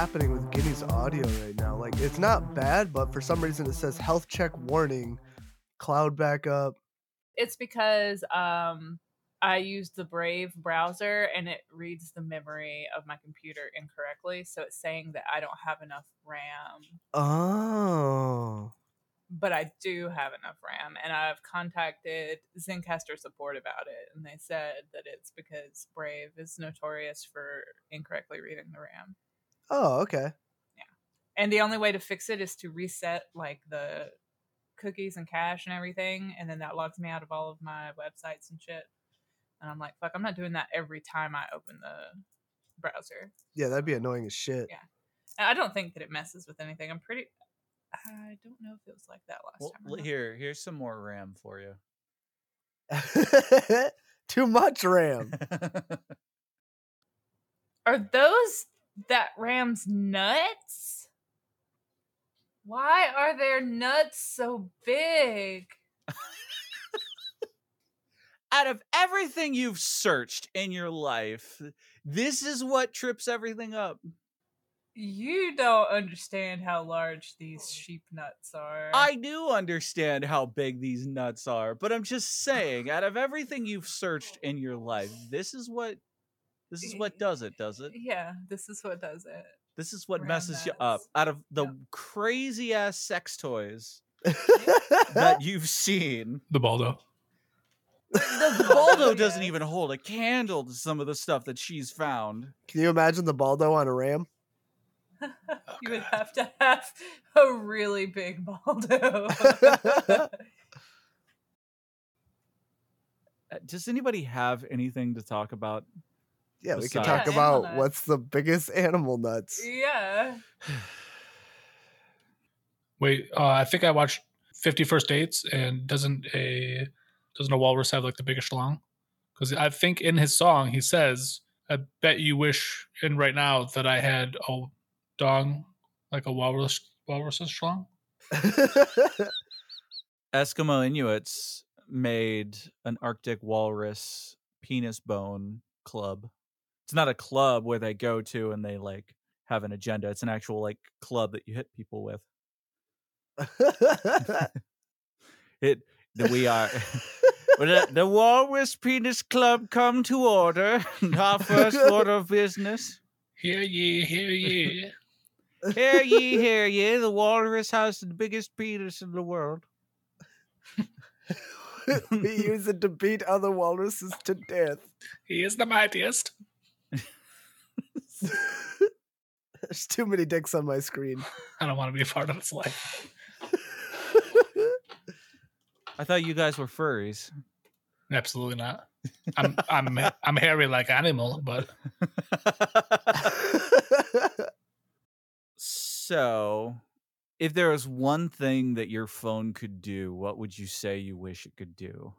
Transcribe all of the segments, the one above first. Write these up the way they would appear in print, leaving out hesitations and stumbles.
happening with Guinea's audio right now. Like, it's not bad, but for some reason it says health check warning, cloud backup. It's because I used the Brave browser and it reads the memory of my computer incorrectly, so it's saying that I don't have enough RAM. Oh. But I do have enough RAM, and I've contacted ZenCaster support about it, and they said that it's because Brave is notorious for incorrectly reading the RAM. Oh, okay. Yeah. And the only way to fix it is to reset, like, the cookies and cache and everything, and then that logs me out of all of my websites and shit. And I'm like, fuck, I'm not doing that every time I open the browser. Yeah, that'd be annoying as shit. Yeah. And I don't think that it messes with anything. I don't know if it was like that last time. Well, here's some more RAM for you. Too much RAM. Are those that RAM's nuts? Why are their nuts so big? Out of everything you've searched in your life, this is what trips everything up. You don't understand how large these sheep nuts are. I do understand how big these nuts are, but I'm just saying, out of everything you've searched in your life, this is what does it? Yeah, this is what does it. This is what messes you up. Out of the crazy ass sex toys that you've seen. The Baldo. The Baldo doesn't even hold a candle to some of the stuff that she's found. Can you imagine the Baldo on a RAM? You would have to have a really big Baldo. Does anybody have anything to talk about? Yeah, we can talk about what's the biggest animal nuts. Yeah. Wait, I think I watched 50 First Dates, and doesn't a walrus have like the biggest schlong? Because I think in his song he says, "I bet you wish in right now that I had a dong like a walrus's schlong." Eskimo Inuits made an Arctic walrus penis bone club. It's not a club where they go to and they like have an agenda. It's an actual like club that you hit people with. The Walrus Penis Club come to order. Our first order of business. Hear ye, hear ye. Hear ye, hear ye. The Walrus has the biggest penis in the world. We use it to beat other walruses to death. He is the mightiest. There's too many dicks on my screen. I don't want to be a part of his life. I thought you guys were furries. Absolutely not. I'm hairy like animal, but. So, if there was one thing that your phone could do, what would you say you wish it could do?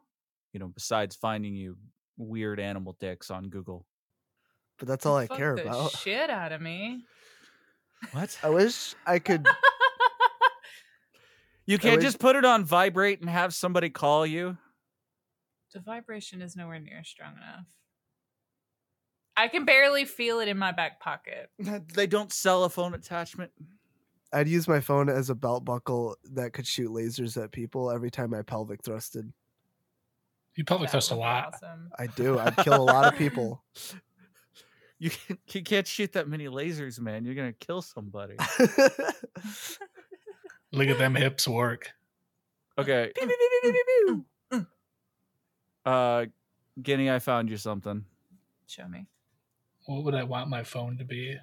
You know, besides finding you weird animal dicks on Google. But that's all I care about. Shit out of me. What? I wish I could. You can't just put it on vibrate and have somebody call you? The vibration is nowhere near strong enough. I can barely feel it in my back pocket. They don't sell a phone attachment. I'd use my phone as a belt buckle that could shoot lasers at people every time I pelvic thrusted. You pelvic thrust a lot. Awesome. I do. I'd kill a lot of people. You can't shoot that many lasers, man. You're going to kill somebody. Look at them hips work. Okay. Guinea, I found you something. Show me. What would I want my phone to be?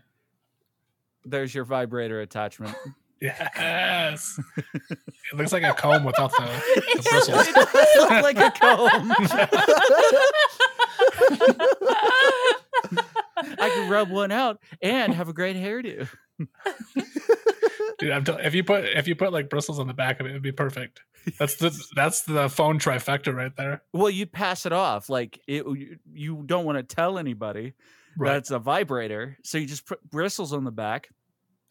There's your vibrator attachment. Yes. It looks like a comb without the bristles. It does look like a comb. I could rub one out and have a great hairdo. Dude, if you put like bristles on the back of it, it'd be perfect. That's the phone trifecta right there. Well, you pass it off like you don't want to tell anybody that's a vibrator, so you just put bristles on the back,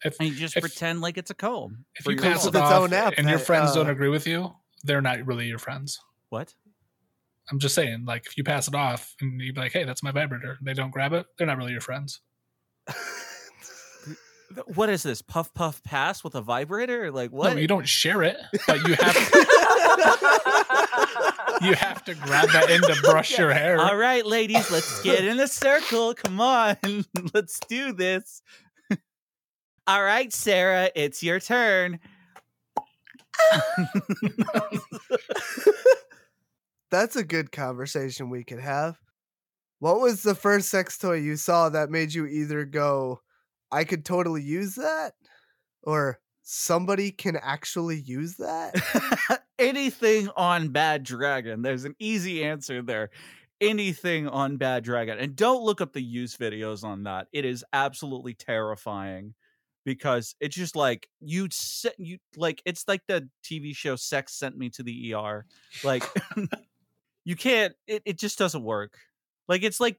and you just pretend like it's a comb. If you pass it off and your friends don't agree with you, they're not really your friends. What? I'm just saying, like if you pass it off and you be like, "Hey, that's my vibrator," and they don't grab it, they're not really your friends. What is this? Puff Puff Pass with a vibrator? Like what? No, you don't share it, but you have to, you have to grab that end to brush your hair. All right, ladies, let's get in a circle. Come on. Let's do this. All right, Sarah, it's your turn. That's a good conversation we could have. What was the first sex toy you saw that made you either go, I could totally use that, or somebody can actually use that? Anything on Bad Dragon. There's an easy answer there. Anything on Bad Dragon. And don't look up the use videos on that. It is absolutely terrifying because it's just like you like it's like the TV show Sex Sent Me to the ER. Like you can't it just doesn't work. Like it's like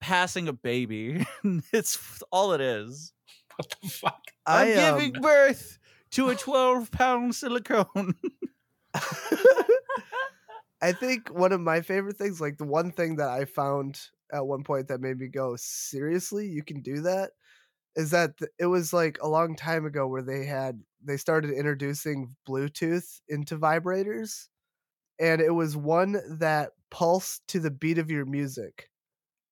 passing a baby. It's all it is. What the fuck? I'm giving birth to a 12-pound silicone. I think one of my favorite things, like the one thing that I found at one point that made me go, seriously, you can do that? Is that it was like a long time ago where they started introducing Bluetooth into vibrators. And it was one that pulsed to the beat of your music.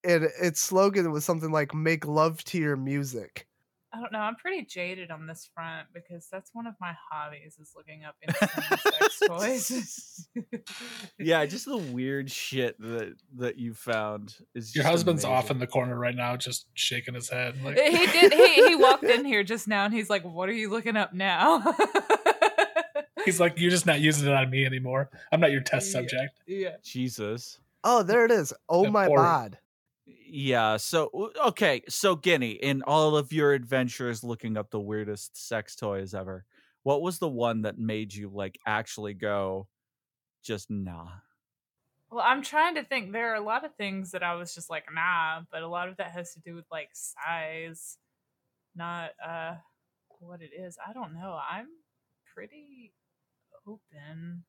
And its slogan was something like, make love to your music. I don't know. I'm pretty jaded on this front because that's one of my hobbies is looking up sex toys. Yeah, just the weird shit that you found. Is your husband's amazing. Off in the corner right now, just shaking his head. Like... He did. He walked in here just now and he's like, what are you looking up now? He's like, you're just not using it on me anymore. I'm not your test subject. Yeah. Jesus. Oh, there it is. Oh, my God. Yeah. So, okay. So, Guinea, in all of your adventures looking up the weirdest sex toys ever, what was the one that made you like actually go, just nah? Well, I'm trying to think. There are a lot of things that I was just like, nah, but a lot of that has to do with like size, not what it is. I don't know. I'm pretty open.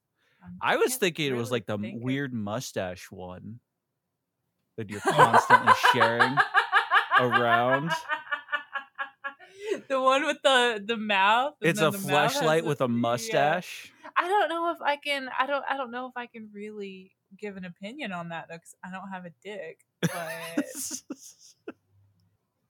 I was thinking really it was like the weird mustache one that you're constantly sharing around. The one with the mouth. It's a flashlight with a mustache. Yeah. I don't know if I can really give an opinion on that though, because I don't have a dick. But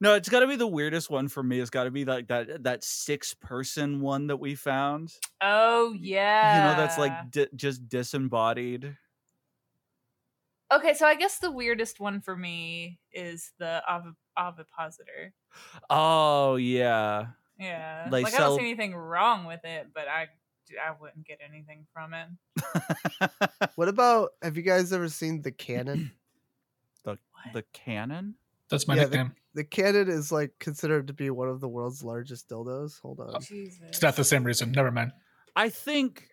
no, it's got to be the weirdest one for me. It's got to be like that 6-person one that we found. Oh, yeah. You know, that's like just disembodied. Okay, so I guess the weirdest one for me is the ovipositor. Oh, yeah. Yeah. Like I don't see anything wrong with it, but I wouldn't get anything from it. What about, have you guys ever seen the cannon? The cannon? That's my nickname. The cannon is like considered to be one of the world's largest dildos. Hold on. Oh, Jesus. It's not the same reason. Never mind. I think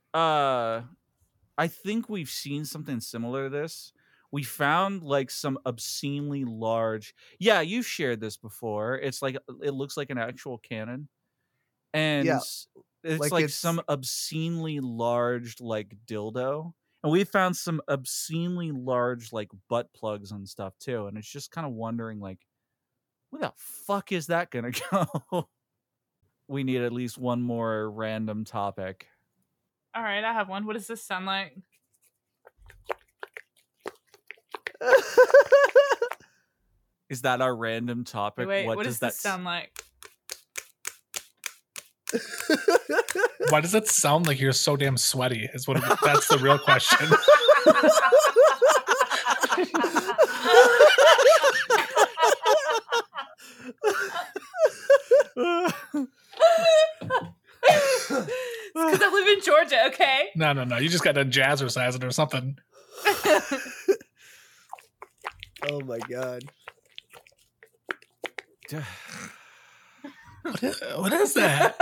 we've seen something similar to this. We found like some obscenely large. Yeah, you've shared this before. It's like it looks like an actual cannon. And it's some obscenely large like dildo. And we found some obscenely large like butt plugs and stuff too. And it's just kind of wondering like, where the fuck is that gonna go? We need at least one more random topic. All right, I have one. What does this sound like? Is that our random topic? Wait, what does that sound like? Why does it sound like you're so damn sweaty? That's the real question. Because I live in Georgia, okay? No. You just got to jazzercise it or something. Oh my God. What is that?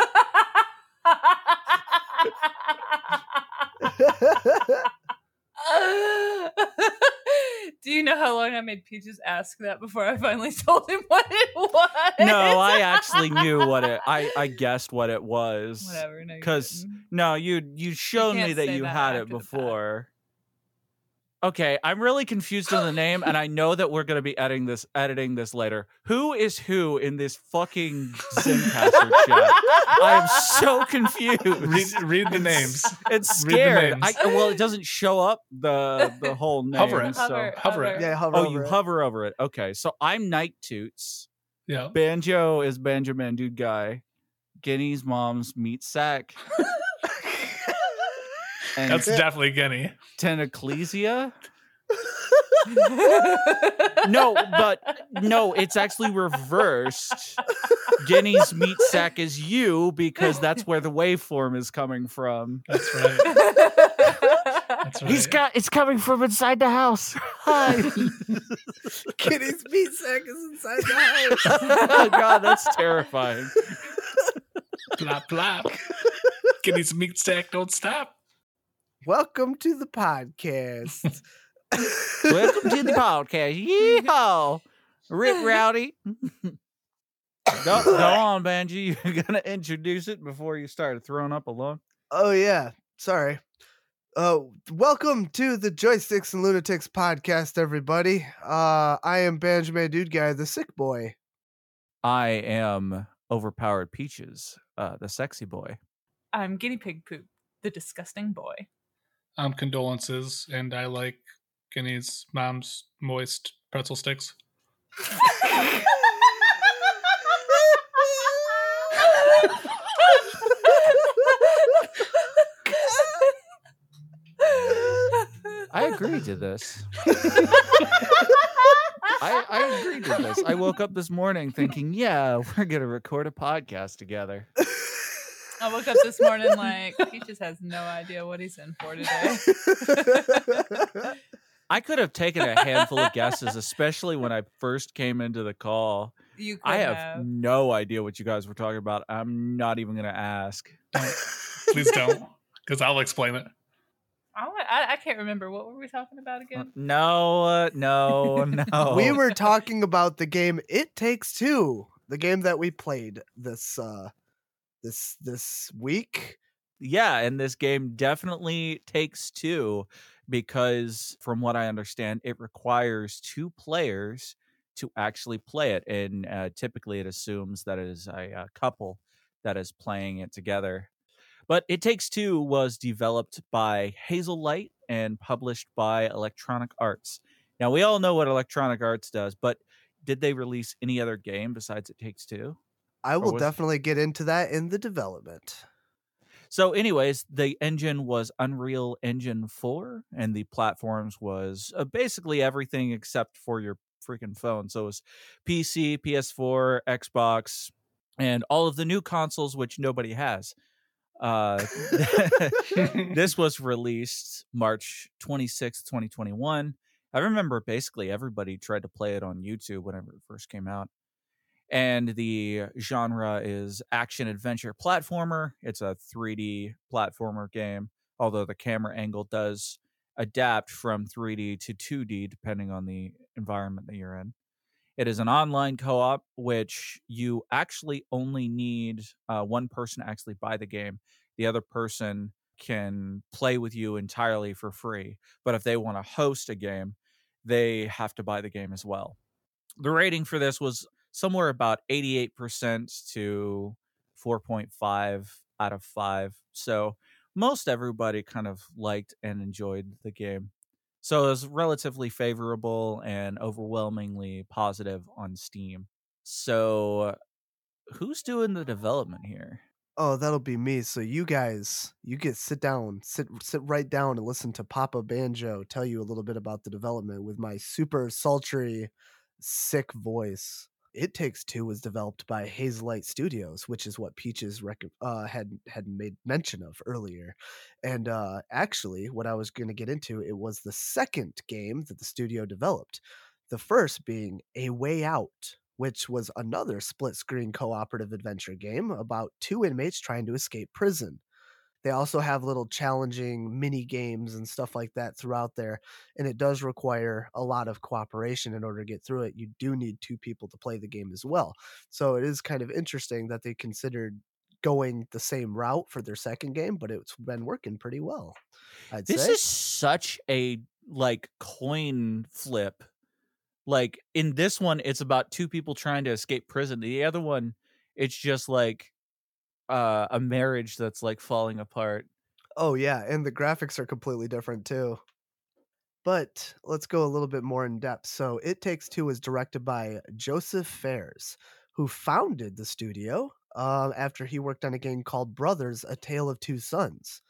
Do you know how long I made Peaches ask that before I finally told him what it was? No, I actually knew what it. I guessed what it was. Whatever. No, because you showed me that you had it before. Okay, I'm really confused on the name, and I know that we're going to be editing this later. Who is who in this fucking ZenCaster chat? I am so confused. Read the names. It's scared. Names. Well, it doesn't show up the whole name. Hover it. So. Hover it. Yeah, hover over it. Oh, you hover over it. Okay, so I'm Night Toots. Yeah. Banjo is Benjamin, dude guy. Guinea's mom's meat sack. And that's definitely Guinea. Tenaclesia? No, it's actually reversed. Guinea's meat sack is you, because that's where the waveform is coming from. That's right. That's right. It's coming from inside the house. Hi. Guinea's meat sack is inside the house. Oh God, that's terrifying. Plop, plop. Guinea's meat sack don't stop. Welcome to the podcast. Welcome to the podcast. Yeehaw. Rip Rowdy. Go on, Banji. You're going to introduce it before you start throwing up a lung. Oh, yeah. Sorry. Welcome to the Joysticks and Lunatics podcast, everybody. I am Benjamin Dude Guy, the sick boy. I am Overpowered Peaches, the sexy boy. I'm Guinea Pig Poop, the disgusting boy. Condolences, and I like Guinea's mom's moist pretzel sticks. I agree to this. I agree to this. I woke up this morning thinking, yeah, we're going to record a podcast together. I woke up this morning like, he just has no idea what he's in for today. I could have taken a handful of guesses, especially when I first came into the call. I have no idea what you guys were talking about. I'm not even going to ask. Please don't, because I'll explain it. I can't remember. What were we talking about again? No. We were talking about the game It Takes Two, the game that we played this week. Yeah, and this game definitely takes two, because from what I understand, it requires two players to actually play it, and typically it assumes that it is a couple that is playing it together. But It Takes Two was developed by Hazelight and published by Electronic Arts. Now, we all know what Electronic Arts does, but did they release any other game besides It Takes Two? I will definitely get into that in the development. So anyways, the engine was Unreal Engine 4, and the platforms was basically everything except for your freaking phone. So it was PC, PS4, Xbox, and all of the new consoles, which nobody has. This was released March 26th, 2021. I remember basically everybody tried to play it on YouTube whenever it first came out. And the genre is action-adventure platformer. It's a 3D platformer game, although the camera angle does adapt from 3D to 2D, depending on the environment that you're in. It is an online co-op, which you actually only need one person to actually buy the game. The other person can play with you entirely for free. But if they want to host a game, they have to buy the game as well. The rating for this was somewhere about 88% to 4.5 out of 5. So most everybody kind of liked and enjoyed the game. So it was relatively favorable and overwhelmingly positive on Steam. So who's doing the development here? Oh, that'll be me. So you guys, you get sit right down and listen to Papa Banjo tell you a little bit about the development with my super sultry, sick voice. It Takes Two was developed by Hazelight Studios, which is what Peaches had made mention of earlier. And actually, what I was going to get into, it was the second game that the studio developed. The first being A Way Out, which was another split-screen cooperative adventure game about two inmates trying to escape prison. They also have little challenging mini games and stuff like that throughout there. And it does require a lot of cooperation in order to get through it. You do need two people to play the game as well. So it is kind of interesting that they considered going the same route for their second game, but it's been working pretty well, I'd say. This is such a like coin flip. Like in this one, it's about two people trying to escape prison. The other one, it's just like a marriage that's like falling apart. Oh yeah, and the graphics are completely different too. But let's go a little bit more in depth. So It Takes Two is directed by Joseph Fares, who founded the studio after he worked on a game called Brothers, A Tale of Two Sons,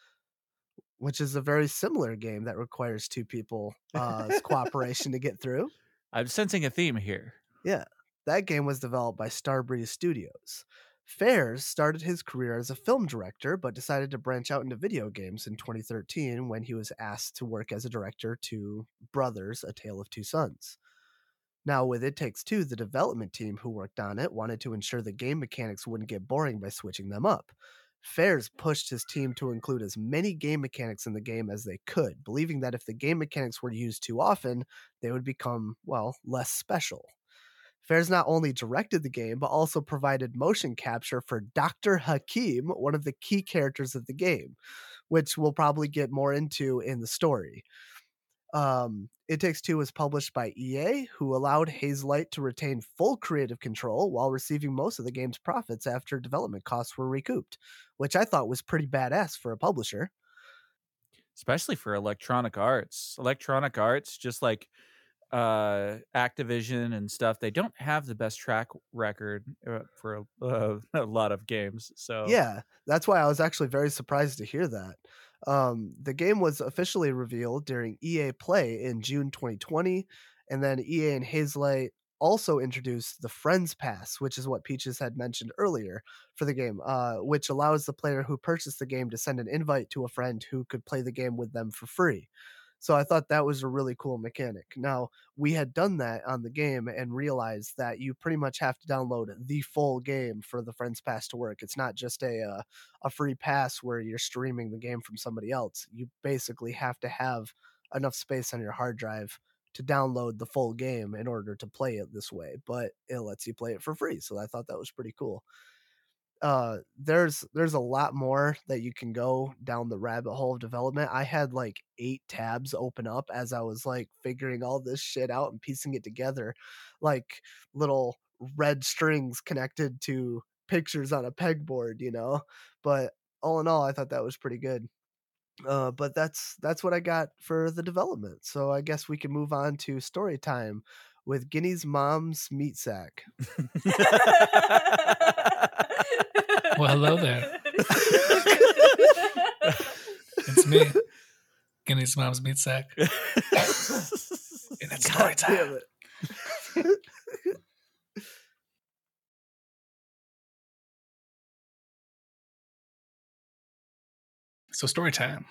which is a very similar game that requires two people's cooperation to get through. I'm sensing a theme here. Yeah, that game was developed by Starbreeze Studios. Fares started his career as a film director, but decided to branch out into video games in 2013 when he was asked to work as a director to Brothers, A Tale of Two Sons. Now, with It Takes Two, the development team who worked on it wanted to ensure the game mechanics wouldn't get boring by switching them up. Fares pushed his team to include as many game mechanics in the game as they could, believing that if the game mechanics were used too often, they would become, well, less special. Fares not only directed the game, but also provided motion capture for Dr. Hakim, one of the key characters of the game, which we'll probably get more into in the story. It Takes Two was published by EA, who allowed Hazelight to retain full creative control while receiving most of the game's profits after development costs were recouped, which I thought was pretty badass for a publisher. Especially for Electronic Arts. Electronic Arts, just like Activision and stuff, they don't have the best track record for a lot of games. So yeah, that's why I was actually very surprised to hear that. The game was officially revealed during EA Play in June 2020, and then EA and Hazelight also introduced the Friends Pass, which is what Peaches had mentioned earlier for the game, which allows the player who purchased the game to send an invite to a friend who could play the game with them for free. So I thought that was a really cool mechanic. Now, we had done that on the game and realized that you pretty much have to download the full game for the Friends Pass to work. It's not just a free pass where you're streaming the game from somebody else. You basically have to have enough space on your hard drive to download the full game in order to play it this way, but it lets you play it for free. So I thought that was pretty cool. There's a lot more that you can go down the rabbit hole of development. I had like 8 tabs open up as I was like figuring all this shit out and piecing it together, like little red strings connected to pictures on a pegboard, you know. But all in all, I thought that was pretty good. But that's what I got for the development. So I guess we can move on to story time with Guinea's mom's meat sack. Well, hello there. It's me, Guinea's mom's meat sack. And it's story time. It. So story time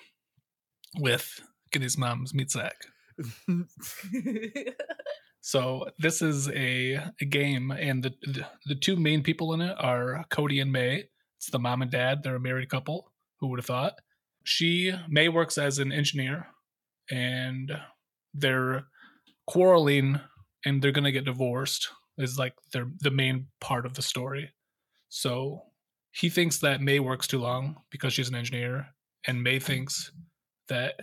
with Guinea's mom's meat sack. So this is a game, and the two main people in it are Cody and May. It's the mom and dad. They're a married couple. Who would have thought? May works as an engineer, and they're quarreling, and they're gonna get divorced. Is like the main part of the story. So he thinks that May works too long because she's an engineer, and May thinks that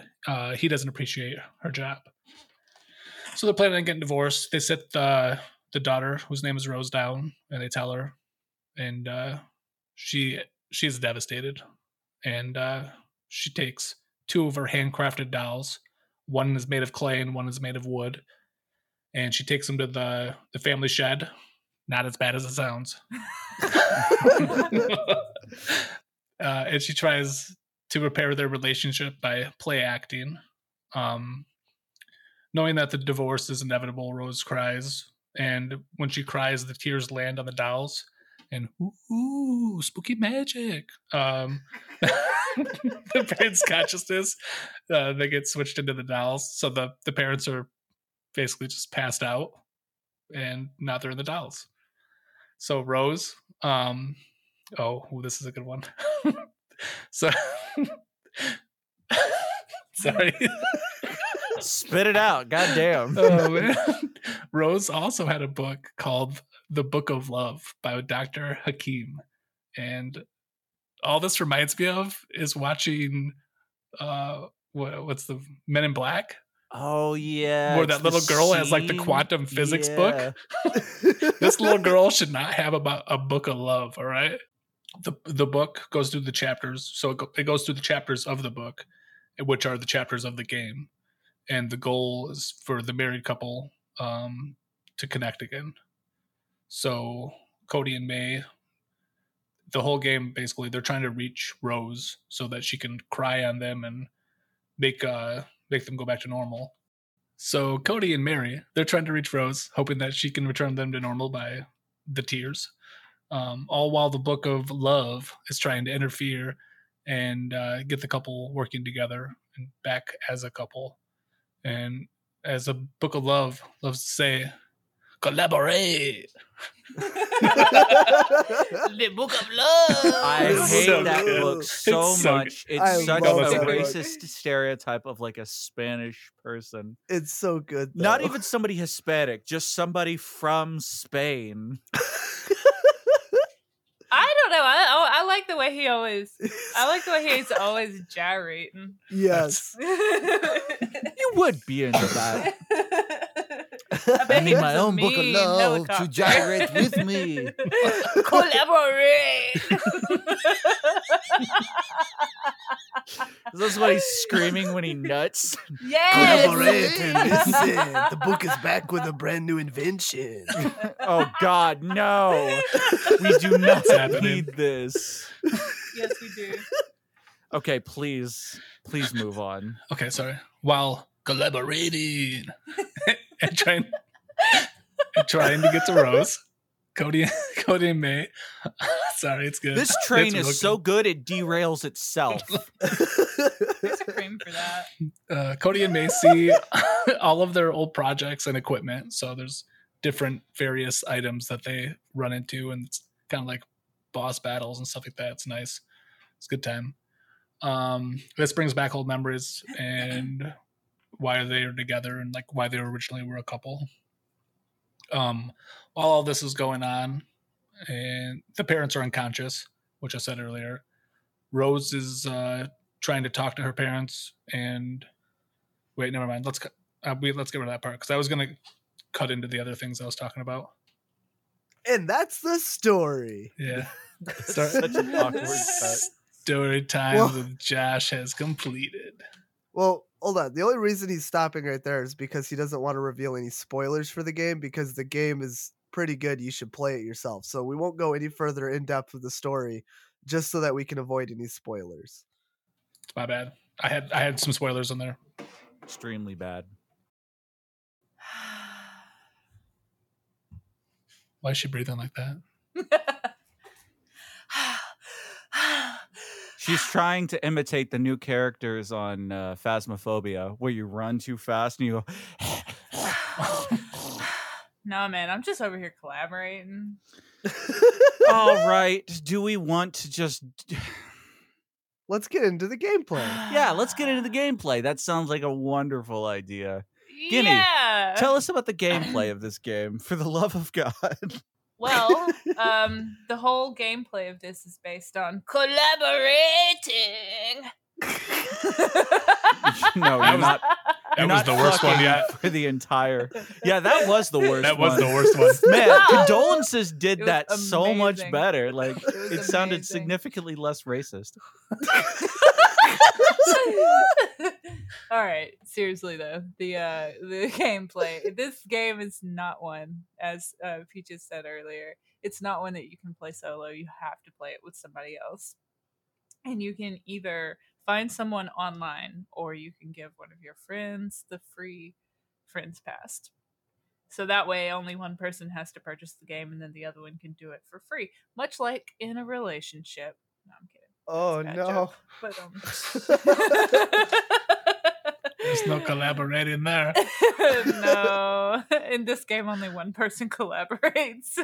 he doesn't appreciate her job. So they're planning on getting divorced. They sit the daughter, whose name is Rose, down, and they tell her, and she's devastated, and she takes two of her handcrafted dolls. One is made of clay and one is made of wood, and she takes them to the family shed. Not as bad as it sounds. And she tries to repair their relationship by play acting. Knowing that the divorce is inevitable, Rose cries, and when she cries, the tears land on the dolls, and ooh, spooky magic. The parents' consciousness, they get switched into the dolls, so the parents are basically just passed out, and now they're in the dolls. So Rose, this is a good one. So, sorry. Spit it out. Goddamn. Oh, man. Rose also had a book called The Book of Love by Dr. Hakim. And all this reminds me of is watching what's the Men in Black? Oh yeah, where that little girl has like the quantum physics book. This little girl should not have about a book of love. All right, the book goes through the chapters, so it goes through the chapters of the book, which are the chapters of the game, and the goal is for the married couple to connect again. So Cody and May, the whole game basically, they're trying to reach Rose so that she can cry on them and make them go back to normal. So Cody and Mary, they're trying to reach Rose, hoping that she can return them to normal by the tears. All while the Book of Love is trying to interfere and get the couple working together and back as a couple. And as a Book of Love loves to say, collaborate. The Book of Love. I hate that book so much. Good. It's such a racist stereotype of like a Spanish person. It's so good, though. Not even somebody Hispanic, just somebody from Spain. I don't know. I like the way he's always gyrating. Yes. You would be into that. I need my own book of love to gyrate with me. Collaborate. Is this what he's screaming when he nuts? Yes. Collaborate and listen. The book is back with a brand new invention. Oh God, no. We do not need this. Yes, we do. Okay, please move on. Okay, sorry. While collaborating and trying to get to Rose, Cody and May. Sorry, it's good. This train is so good it derails itself. There's a cream for that. Cody and May see all of their old projects and equipment. So there's different various items that they run into, and it's kind of like boss battles and stuff like that. It's nice. It's a good time. This brings back old memories and why they are together and like why they originally were a couple. While all this is going on, and the parents are unconscious, which I said earlier, Rose is trying to talk to her parents and wait, never mind. Let's get rid of that part because I was going to cut into the other things I was talking about. And that's the story. Yeah. Such an awkward start. Story time with Josh has completed. Well, hold on. The only reason he's stopping right there is because he doesn't want to reveal any spoilers for the game because the game is pretty good. You should play it yourself. So we won't go any further in depth with the story just so that we can avoid any spoilers. It's my bad. I had some spoilers in there. Extremely bad. Why is she breathing like that? She's trying to imitate the new characters on Phasmophobia, where you run too fast and you go. No, man, I'm just over here collaborating. All right. Do we want to just... Let's get into the gameplay. Yeah, let's get into the gameplay. That sounds like a wonderful idea. Guinea, tell us about the gameplay of this game, for the love of God. Well, the whole gameplay of this is based on collaborating. No, you're not. That was the worst one yet. For the entire. Yeah, that was the worst one. That was the worst one. Man, wow. Condolences did that amazing. So much better. Like, it sounded significantly less racist. All right, seriously though, the gameplay. This game is not one, as Peaches said earlier. It's not one that you can play solo. You have to play it with somebody else, and you can either find someone online or you can give one of your friends the free Friends Pass. So that way, only one person has to purchase the game, and then the other one can do it for free, much like in a relationship. No, I'm kidding. Oh no! Joke, but, there's no collaborating there. No, in this game, only one person collaborates.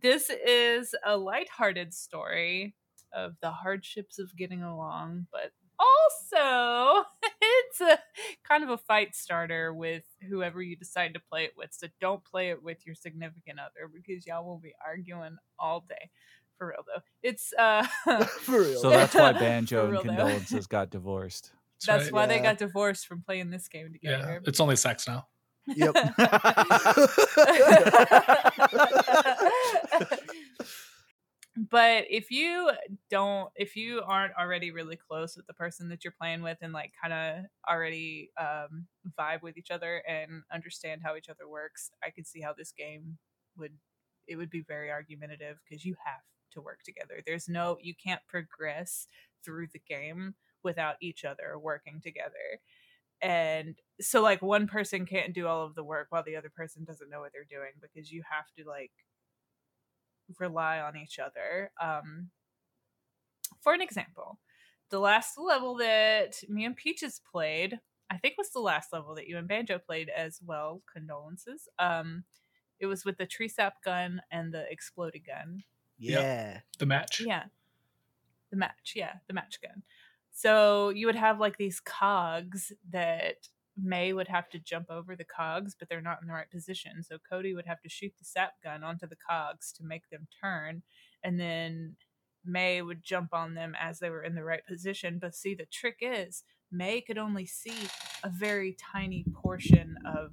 This is a lighthearted story of the hardships of getting along, but also it's a kind of a fight starter with whoever you decide to play it with. So don't play it with your significant other because y'all will be arguing all day. For real though, it's for real. So that's why Banjo and Condolences got divorced. That's right. Why they got divorced from playing this game together. Yeah. It's only sex now. Yep. But if you aren't already really close with the person that you're playing with and like kind of already vibe with each other and understand how each other works, I could see how this game would be very argumentative, because you have to work together. You can't progress through the game without each other working together. And so like one person can't do all of the work while the other person doesn't know what they're doing, because you have to like rely on each other. For an example, the last level that me and Peaches played, I think was the last level that you and Banjo played as well, condolences, it was with the tree sap gun and the exploded gun. The match gun. So you would have like these cogs that May would have to jump over the cogs, but they're not in the right position. So Cody would have to shoot the sap gun onto the cogs to make them turn. And then May would jump on them as they were in the right position. But see, the trick is May could only see a very tiny portion of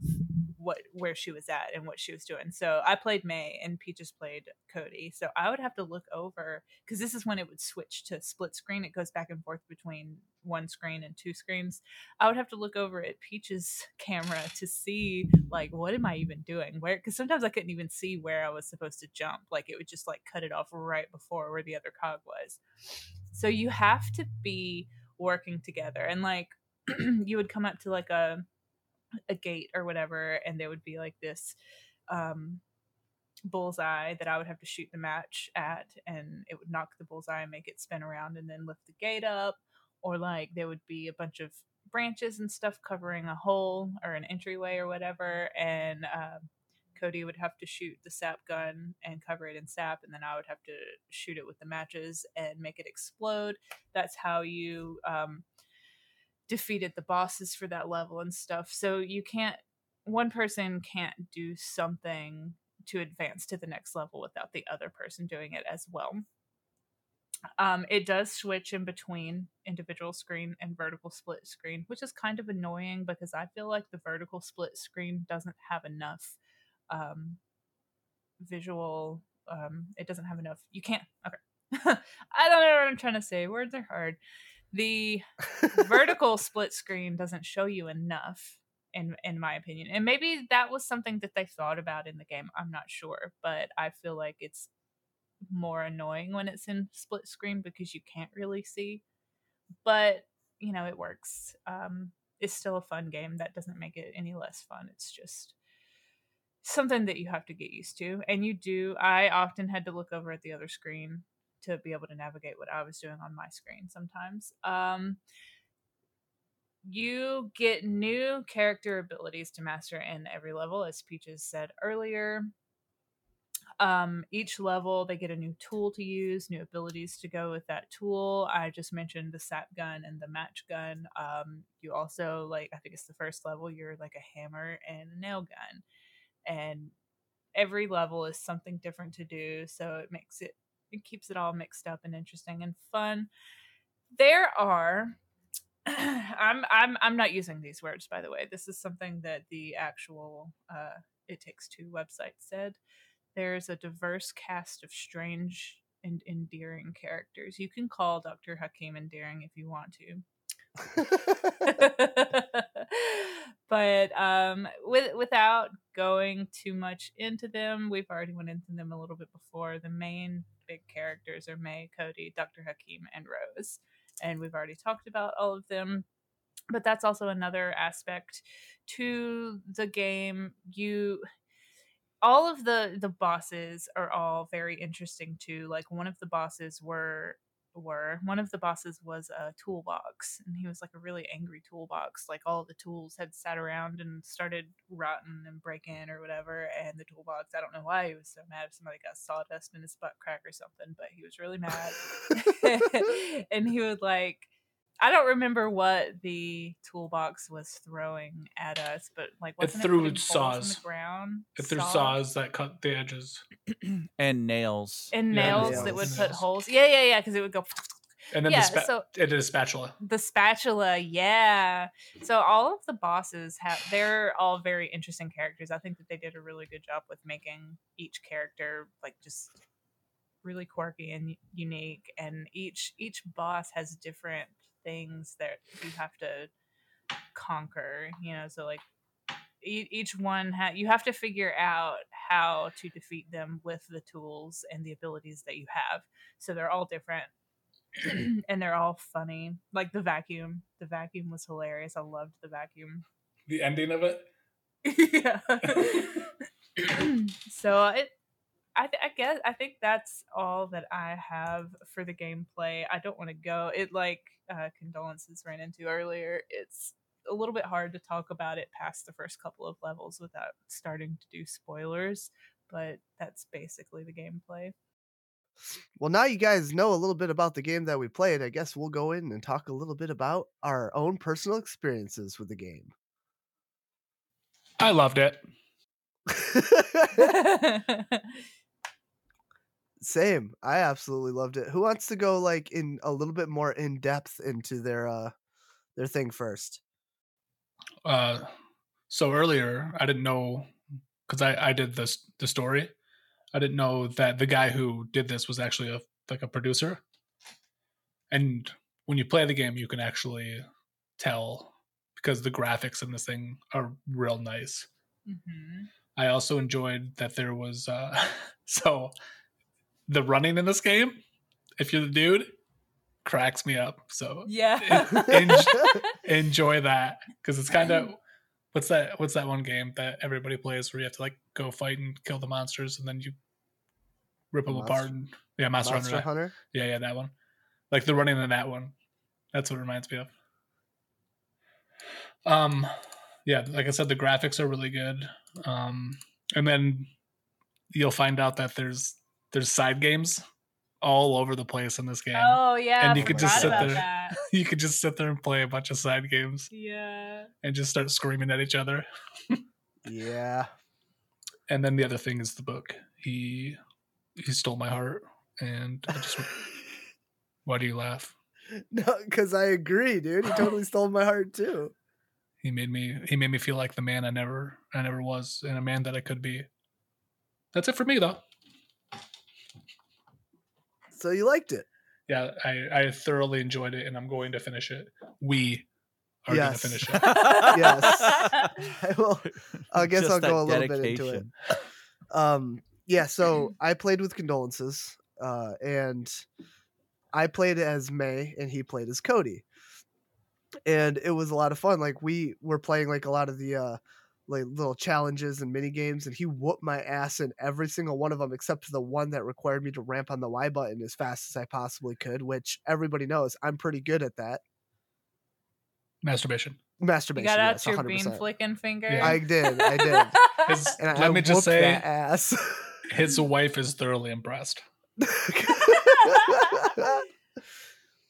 where she was at and what she was doing. So I played May and Peaches played Cody. So I would have to look over, because this is when it would switch to split screen. It goes back and forth between one screen and two screens. I would have to look over at Peaches' camera to see like, what am I even doing? Where? Because sometimes I couldn't even see where I was supposed to jump. Like it would just like cut it off right before where the other cog was. So you have to be working together. And like you would come up to like a gate or whatever, and there would be like this bullseye that I would have to shoot the match at, and it would knock the bullseye and make it spin around and then lift the gate up. Or like there would be a bunch of branches and stuff covering a hole or an entryway or whatever, and Cody would have to shoot the sap gun and cover it in sap, and then I would have to shoot it with the matches and make it explode. That's how you defeated the bosses for that level and stuff. So one person can't do something to advance to the next level without the other person doing it as well. It does switch in between individual screen and vertical split screen, which is kind of annoying because I feel like the vertical split screen doesn't have enough visual. It doesn't have enough. You can't. Okay. I don't know what I'm trying to say. Words are hard. The vertical split screen doesn't show you enough, in my opinion. And maybe that was something that they thought about in the game. I'm not sure, but I feel like it's more annoying when it's in split screen because you can't really see. But, you know, it works. It's still a fun game. That doesn't make it any less fun. It's just something that you have to get used to. And you do. I often had to look over at the other screen to be able to navigate what I was doing on my screen sometimes. You get new character abilities to master in every level, as Peaches said earlier. Each level, they get a new tool to use, new abilities to go with that tool. I just mentioned the sap gun and the match gun. You also, like, I think it's the first level, you're like a hammer and a nail gun. And every level is something different to do, so it keeps it all mixed up and interesting and fun. There are I'm not using these words, by the way. This is something that the actual It Takes Two website said. There's a diverse cast of strange and endearing characters. You can call Dr. Hakim endearing if you want to. But without going too much into them, we've already went into them a little bit before. The main big characters are May, Cody, Dr. Hakim, and Rose. And we've already talked about all of them. But that's also another aspect to the game. All of the bosses are all very interesting too. Like one of the bosses was a toolbox, and he was like a really angry toolbox. Like all the tools had sat around and started rotting and breaking or whatever. And the toolbox, I don't know why he was so mad. If somebody got sawdust in his butt crack or something, but he was really mad. And he would like, I don't remember what the toolbox was throwing at us, but like wasn't it threw saws on the ground. It threw saws that cut the edges and nails that would put holes. Yeah, because it would go. And then the spatula. The spatula, yeah. So all of the bosses they're all very interesting characters. I think that they did a really good job with making each character like just really quirky and unique. And each boss has different things that you have to conquer, you know. So like each one you have to figure out how to defeat them with the tools and the abilities that you have. So they're all different. And they're all funny. Like the vacuum was hilarious. I loved the vacuum, the ending of it. Yeah. So I think that's all that I have for the gameplay. I don't want to go it like Condolences ran into earlier. It's a little bit hard to talk about it past the first couple of levels without starting to do spoilers, but that's basically the gameplay. Well, now you guys know a little bit about the game that we played. I guess we'll go in and talk a little bit about our own personal experiences with the game. I loved it. Same. I absolutely loved it. Who wants to go like in a little bit more in depth into their thing first? So earlier, I didn't know, because I did the story. I didn't know that the guy who did this was actually a producer. And when you play the game, you can actually tell because the graphics in this thing are real nice. Mm-hmm. I also enjoyed that there was so the running in this game, if you're the dude, cracks me up. So yeah, enjoy that, because it's kind of. What's that one game that everybody plays where you have to like go fight and kill the monsters and then you rip them apart? And, yeah, Monster Hunter. Yeah, that one. Like the running in that one. That's what it reminds me of. Yeah, like I said, the graphics are really good. And then you'll find out that there's side games all over the place in this game. Oh yeah, and you could just sit there. That. You could just sit there and play a bunch of side games. Yeah, and just start screaming at each other. Yeah, and then the other thing is the book. He stole my heart, and I just. Why do you laugh? No, because I agree, dude. He totally stole my heart too. He made me feel like the man I never was, and a man that I could be. That's it for me, though. So you liked it. Yeah, I thoroughly enjoyed it, and I'm going to finish it. We are going to finish it. Yes. I guess I'll go a little bit into it. Yeah, so I played with Condolences, and I played as May, and he played as Cody. And it was a lot of fun. Like, we were playing, like, a lot of the like little challenges and mini games, and he whooped my ass in every single one of them except for the one that required me to ramp on the Y button as fast as I possibly could, which everybody knows I'm pretty good at that. Masturbation. You got out your 100%. Bean flicking finger. Yeah. I did. Let me just say, that ass. His wife is thoroughly impressed.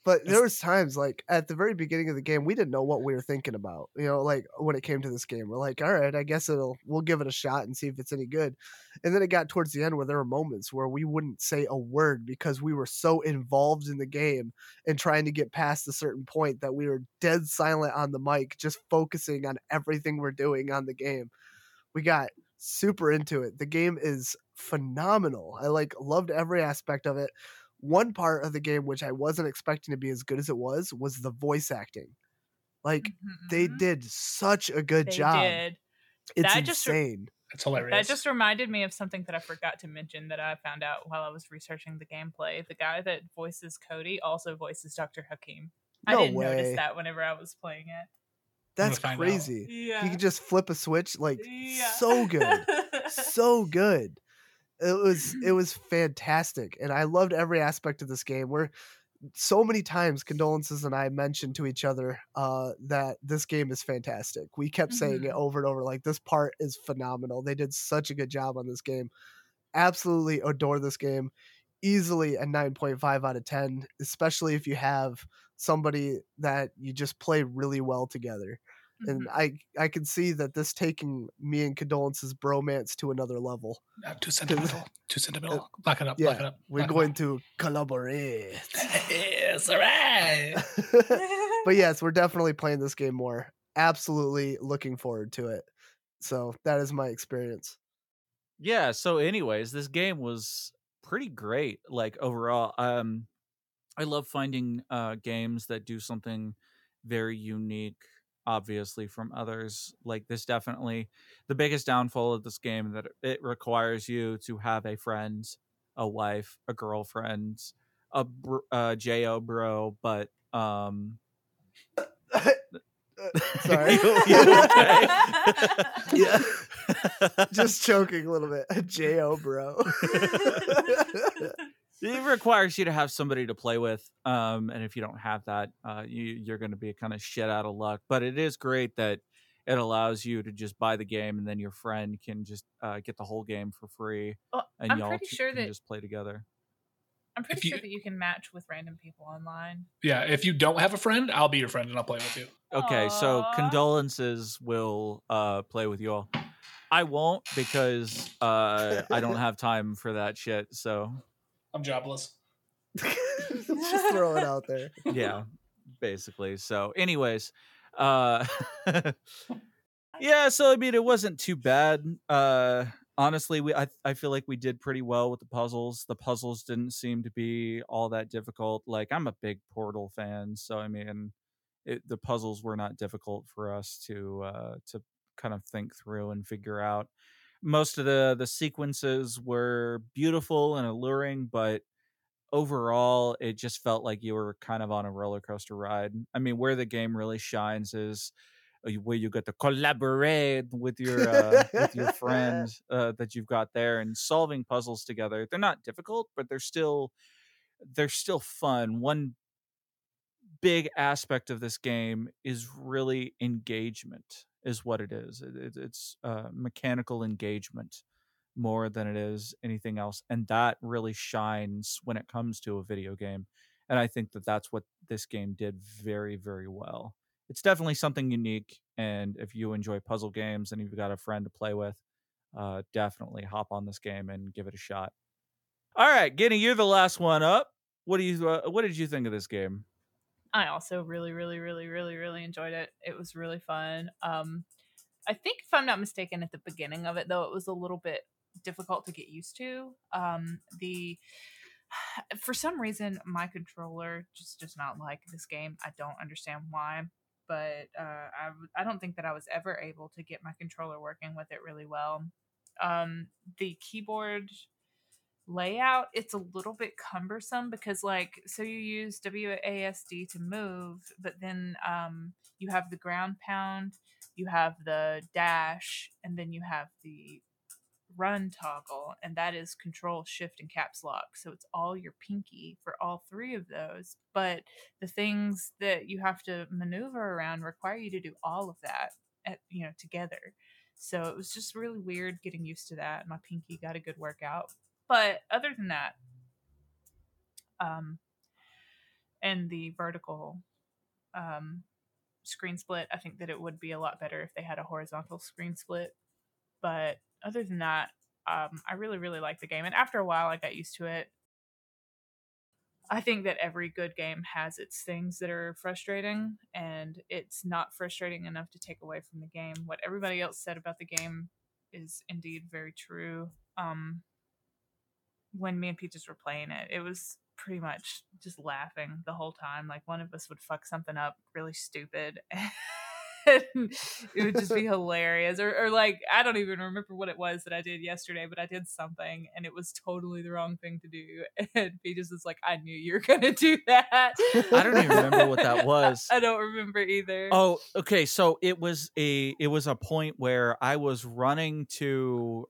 But there was times like at the very beginning of the game, we didn't know what we were thinking about, you know, like when it came to this game, we're like, all right, I guess we'll give it a shot and see if it's any good. And then it got towards the end where there were moments where we wouldn't say a word because we were so involved in the game and trying to get past a certain point that we were dead silent on the mic, just focusing on everything we're doing on the game. We got super into it. The game is phenomenal. I loved every aspect of it. One part of the game, which I wasn't expecting to be as good as it was the voice acting. Like, mm-hmm. They did such a good job. It's insane. It's hilarious. That just reminded me of something that I forgot to mention that I found out while I was researching the gameplay. The guy that voices Cody also voices Dr. Hakim. I didn't notice that whenever I was playing it. That's crazy. Yeah. He could just flip a switch. Like, yeah. So good. So good. It was fantastic, and I loved every aspect of this game. Where so many times Condolences and I mentioned to each other that this game is fantastic. We kept saying it over and over, like, this part is phenomenal. They did such a good job on this game. Absolutely adore this game. Easily a 9.5 out of 10, especially if you have somebody that you just play really well together. And I can see that this taking me and Condolence's bromance to another level. Too sentimental. Black it up. Yeah, we're going to collaborate. Yes, all right. But yes, we're definitely playing this game more. Absolutely looking forward to it. So that is my experience. Yeah. So anyways, this game was pretty great. Like overall, I love finding games that do something very unique, obviously, from others. Like this, definitely the biggest downfall of this game, that it requires you to have a friend, a wife, a girlfriend, a J.O. bro, but sorry. Okay? Yeah. Just choking a little bit. A J.O. bro. It requires you to have somebody to play with, and if you don't have that, you're going to be kind of shit out of luck. But it is great that it allows you to just buy the game, and then your friend can just get the whole game for free, and I'm y'all sure can just play together. I'm pretty sure that you can match with random people online. Yeah, if you don't have a friend, I'll be your friend, and I'll play with you. Okay, so Condolences will play with you all. I won't, because I don't have time for that shit, so... I'm jobless. Just throw it out there. Yeah, basically. So anyways, yeah, so I mean, it wasn't too bad. Honestly, I feel like we did pretty well with the puzzles. The puzzles didn't seem to be all that difficult. Like, I'm a big Portal fan, so I mean, the puzzles were not difficult for us to kind of think through and figure out. Most of the sequences were beautiful and alluring, but overall, it just felt like you were kind of on a roller coaster ride. I mean, where the game really shines is where you get to collaborate with your friend that you've got there, and solving puzzles together. They're not difficult, but they're still fun. One big aspect of this game is really engagement. Is what it is. It's mechanical engagement more than it is anything else, and that really shines when it comes to a video game. And I think that that's what this game did very, very well. It's definitely something unique, and if you enjoy puzzle games and you've got a friend to play with, definitely hop on this game and give it a shot. All right, Guinea, you're the last one up. What did you think of this game? I also really, really, really, really, really enjoyed it. It was really fun. I think, if I'm not mistaken, at the beginning of it, though, it was a little bit difficult to get used to. For some reason, my controller just does not like this game. I don't understand why, but I don't think that I was ever able to get my controller working with it really well. The keyboard layout, it's a little bit cumbersome, because like, so you use WASD to move, but then you have the ground pound, you have the dash, and then you have the run toggle, and that is control, shift, and caps lock. So it's all your pinky for all three of those, but the things that you have to maneuver around require you to do all of that together. So it was just really weird getting used to that. My pinky got a good workout. But other than that, and the vertical screen split, I think that it would be a lot better if they had a horizontal screen split. But other than that, I really, really liked the game. And after a while, I got used to it. I think that every good game has its things that are frustrating, and it's not frustrating enough to take away from the game. What everybody else said about the game is indeed very true. When me and Peaches were playing it, it was pretty much just laughing the whole time. Like, one of us would fuck something up really stupid, and it would just be hilarious. Or like, I don't even remember what it was that I did yesterday, but I did something, and it was totally the wrong thing to do. And Peaches was like, I knew you were going to do that. I don't even remember what that was. I don't remember either. Oh, okay. So it was a point where I was running to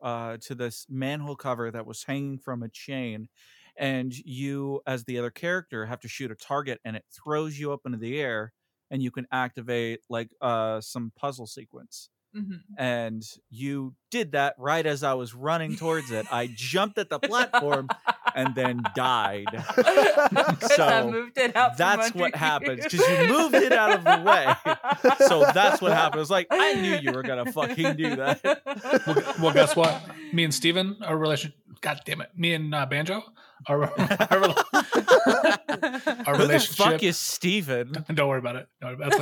this manhole cover that was hanging from a chain, and you, as the other character, have to shoot a target, and it throws you up into the air. And you can activate like some puzzle sequence. Mm-hmm. And you did that right as I was running towards it. I jumped at the platform and then died. So I moved it out that's what happens, because you moved it out of the way. So that's what happened. It was like, I knew you were going to fucking do that. Well, guess what? Me and Steven, our relationship, God damn it. Me and Banjo, our relationship. Who the fuck is Steven? Don't worry about it. That's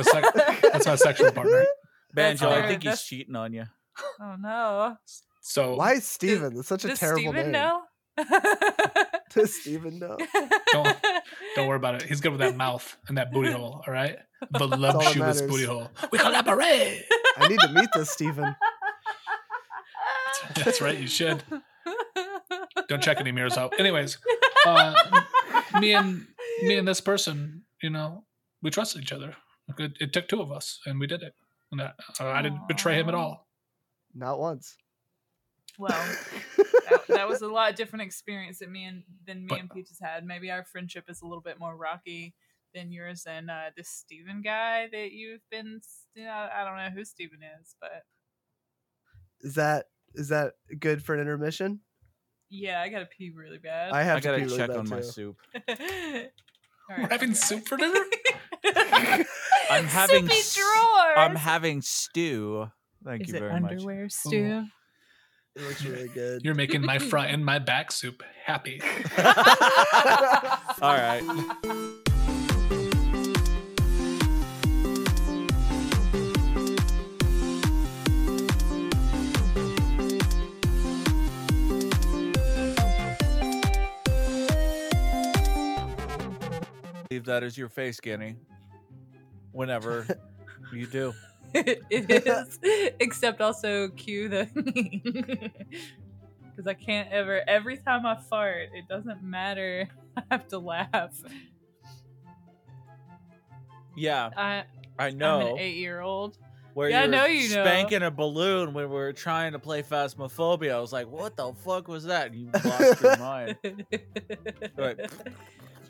my sexual partner. Banjo, I think he's cheating on you. Oh, no. So why is Steven? That's such a terrible Steven name. Know? Does Steven know? Don't worry about it. He's good with that mouth and that booty hole, all right? Voluptuous booty hole. We collaborate. I need to meet this Steven. That's right, you should. Don't check any mirrors out. Anyways, me and this person, you know, we trusted each other. It took two of us, and we did it. And I didn't betray him at all. Not once. Well, that was a lot different experience than me and Peaches had. Maybe our friendship is a little bit more rocky than yours and this Steven guy that you've been. You know, I don't know who Steven is, but is that good for an intermission? Yeah, I gotta pee really bad. I gotta really check on too. My soup. Right, we're having soup for dinner. I'm having stew. Thank you very much. Is it underwear stew? Oh. It looks really good. You're making my front and my back soup happy. All right. Leave that as your face, Kenny. Whenever you do. It is, except also cue the because I can't ever. Every time I fart, it doesn't matter. I have to laugh. Yeah, I know. I'm an 8-year-old. Where yeah, I know you spanking know. A balloon when we were trying to play Phasmophobia. I was like, "What the fuck was that?" You lost your mind. Right.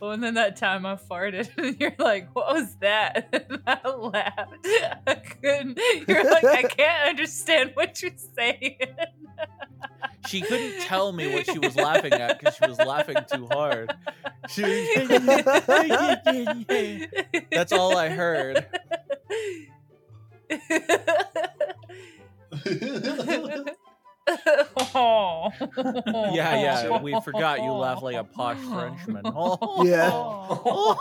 Well, and then that time I farted, and you're like, "What was that?" And I laughed. I couldn't. You're like, "I can't understand what you're saying." She couldn't tell me what she was laughing at because she was laughing too hard. That's all I heard. Oh. Yeah, we forgot you laugh like a posh Frenchman. Oh. Yeah. Oh.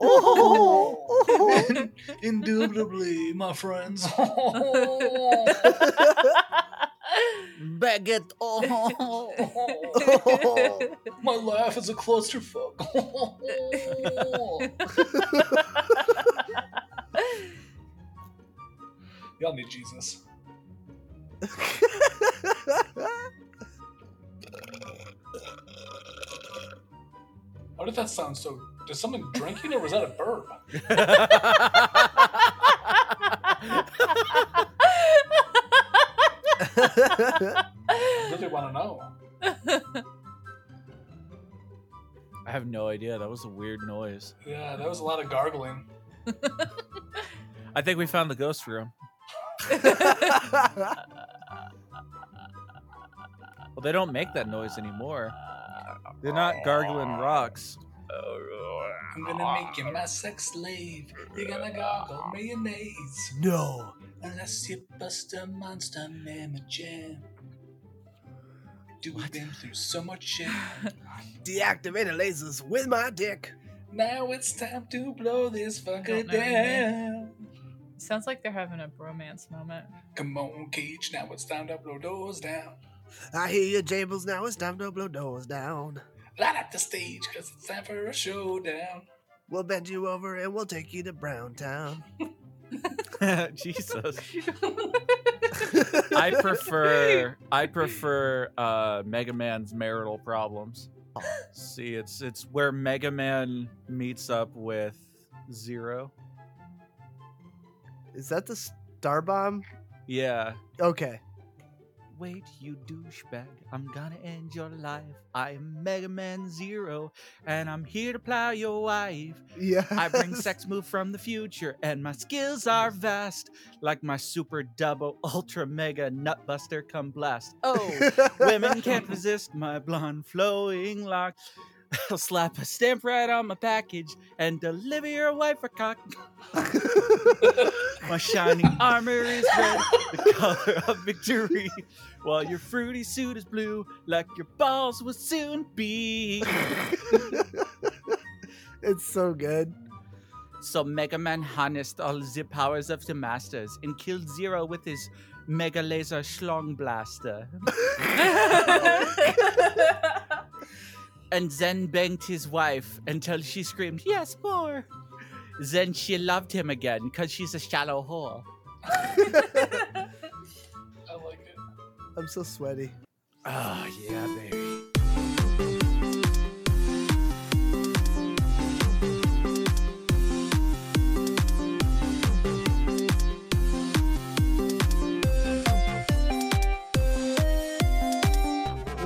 Oh. Indubitably, my friends. Baguette. Oh. My laugh is a clusterfuck. Y'all need Jesus. How did that sound so? Did someone drinking or was that a burp? I really want to know. I have no idea. That was a weird noise. Yeah, that was a lot of gargling. I think we found the ghost room. Well, they don't make that noise anymore. They're not gargling rocks. I'm gonna make you my sex slave. You're gonna gargle mayonnaise. No. Unless you bust a monster mamma jam. Dude, we've been through so much shit. Deactivated lasers with my dick. Now it's time to blow this fucker down. Sounds like they're having a bromance moment. Come on, Cage, now it's time to blow doors down. I hear you, Jables, now it's time to blow doors down. Light up the stage, cause it's time for a showdown. We'll bend you over and we'll take you to Brown Town. Jesus. I prefer Mega Man's marital problems. See, it's where Mega Man meets up with Zero. Is that the Starbomb? Yeah. Okay. wait, you douchebag. I'm gonna end your life. I am Mega Man Zero, and I'm here to plow your wife. Yes. I bring sex move from the future, and my skills are vast, like my super double ultra mega nutbuster come blast. Oh, women can't resist my blonde flowing locks. I'll slap a stamp right on my package and deliver your wife a cock. My shiny armor is red, the color of victory, while your fruity suit is blue, like your balls will soon be. It's so good. So Mega Man harnessed all the powers of the masters and killed Zero with his mega laser schlong blaster. And Zen banged his wife until she screamed, "Yes, more!" Then she loved him again, because she's a shallow whore. I like it. I'm so sweaty. Oh, yeah, baby.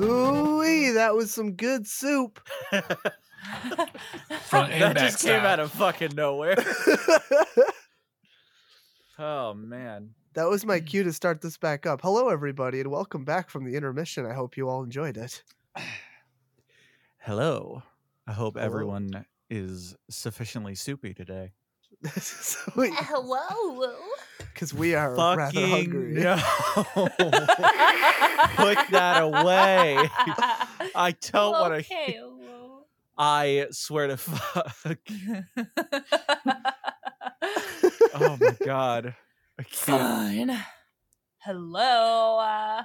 Ooh-wee, that was some good soup. Front and that back just came out of fucking nowhere. Oh man, that was my cue to start this back up. Hello everybody and welcome back from the intermission. I hope you all enjoyed it. Hello. I hope everyone is sufficiently soupy today. Hello, because we are fucking rather hungry. No. Put that away. I don't want to. I swear to fuck. Oh my god. I can't. Fine. Hello. Hi.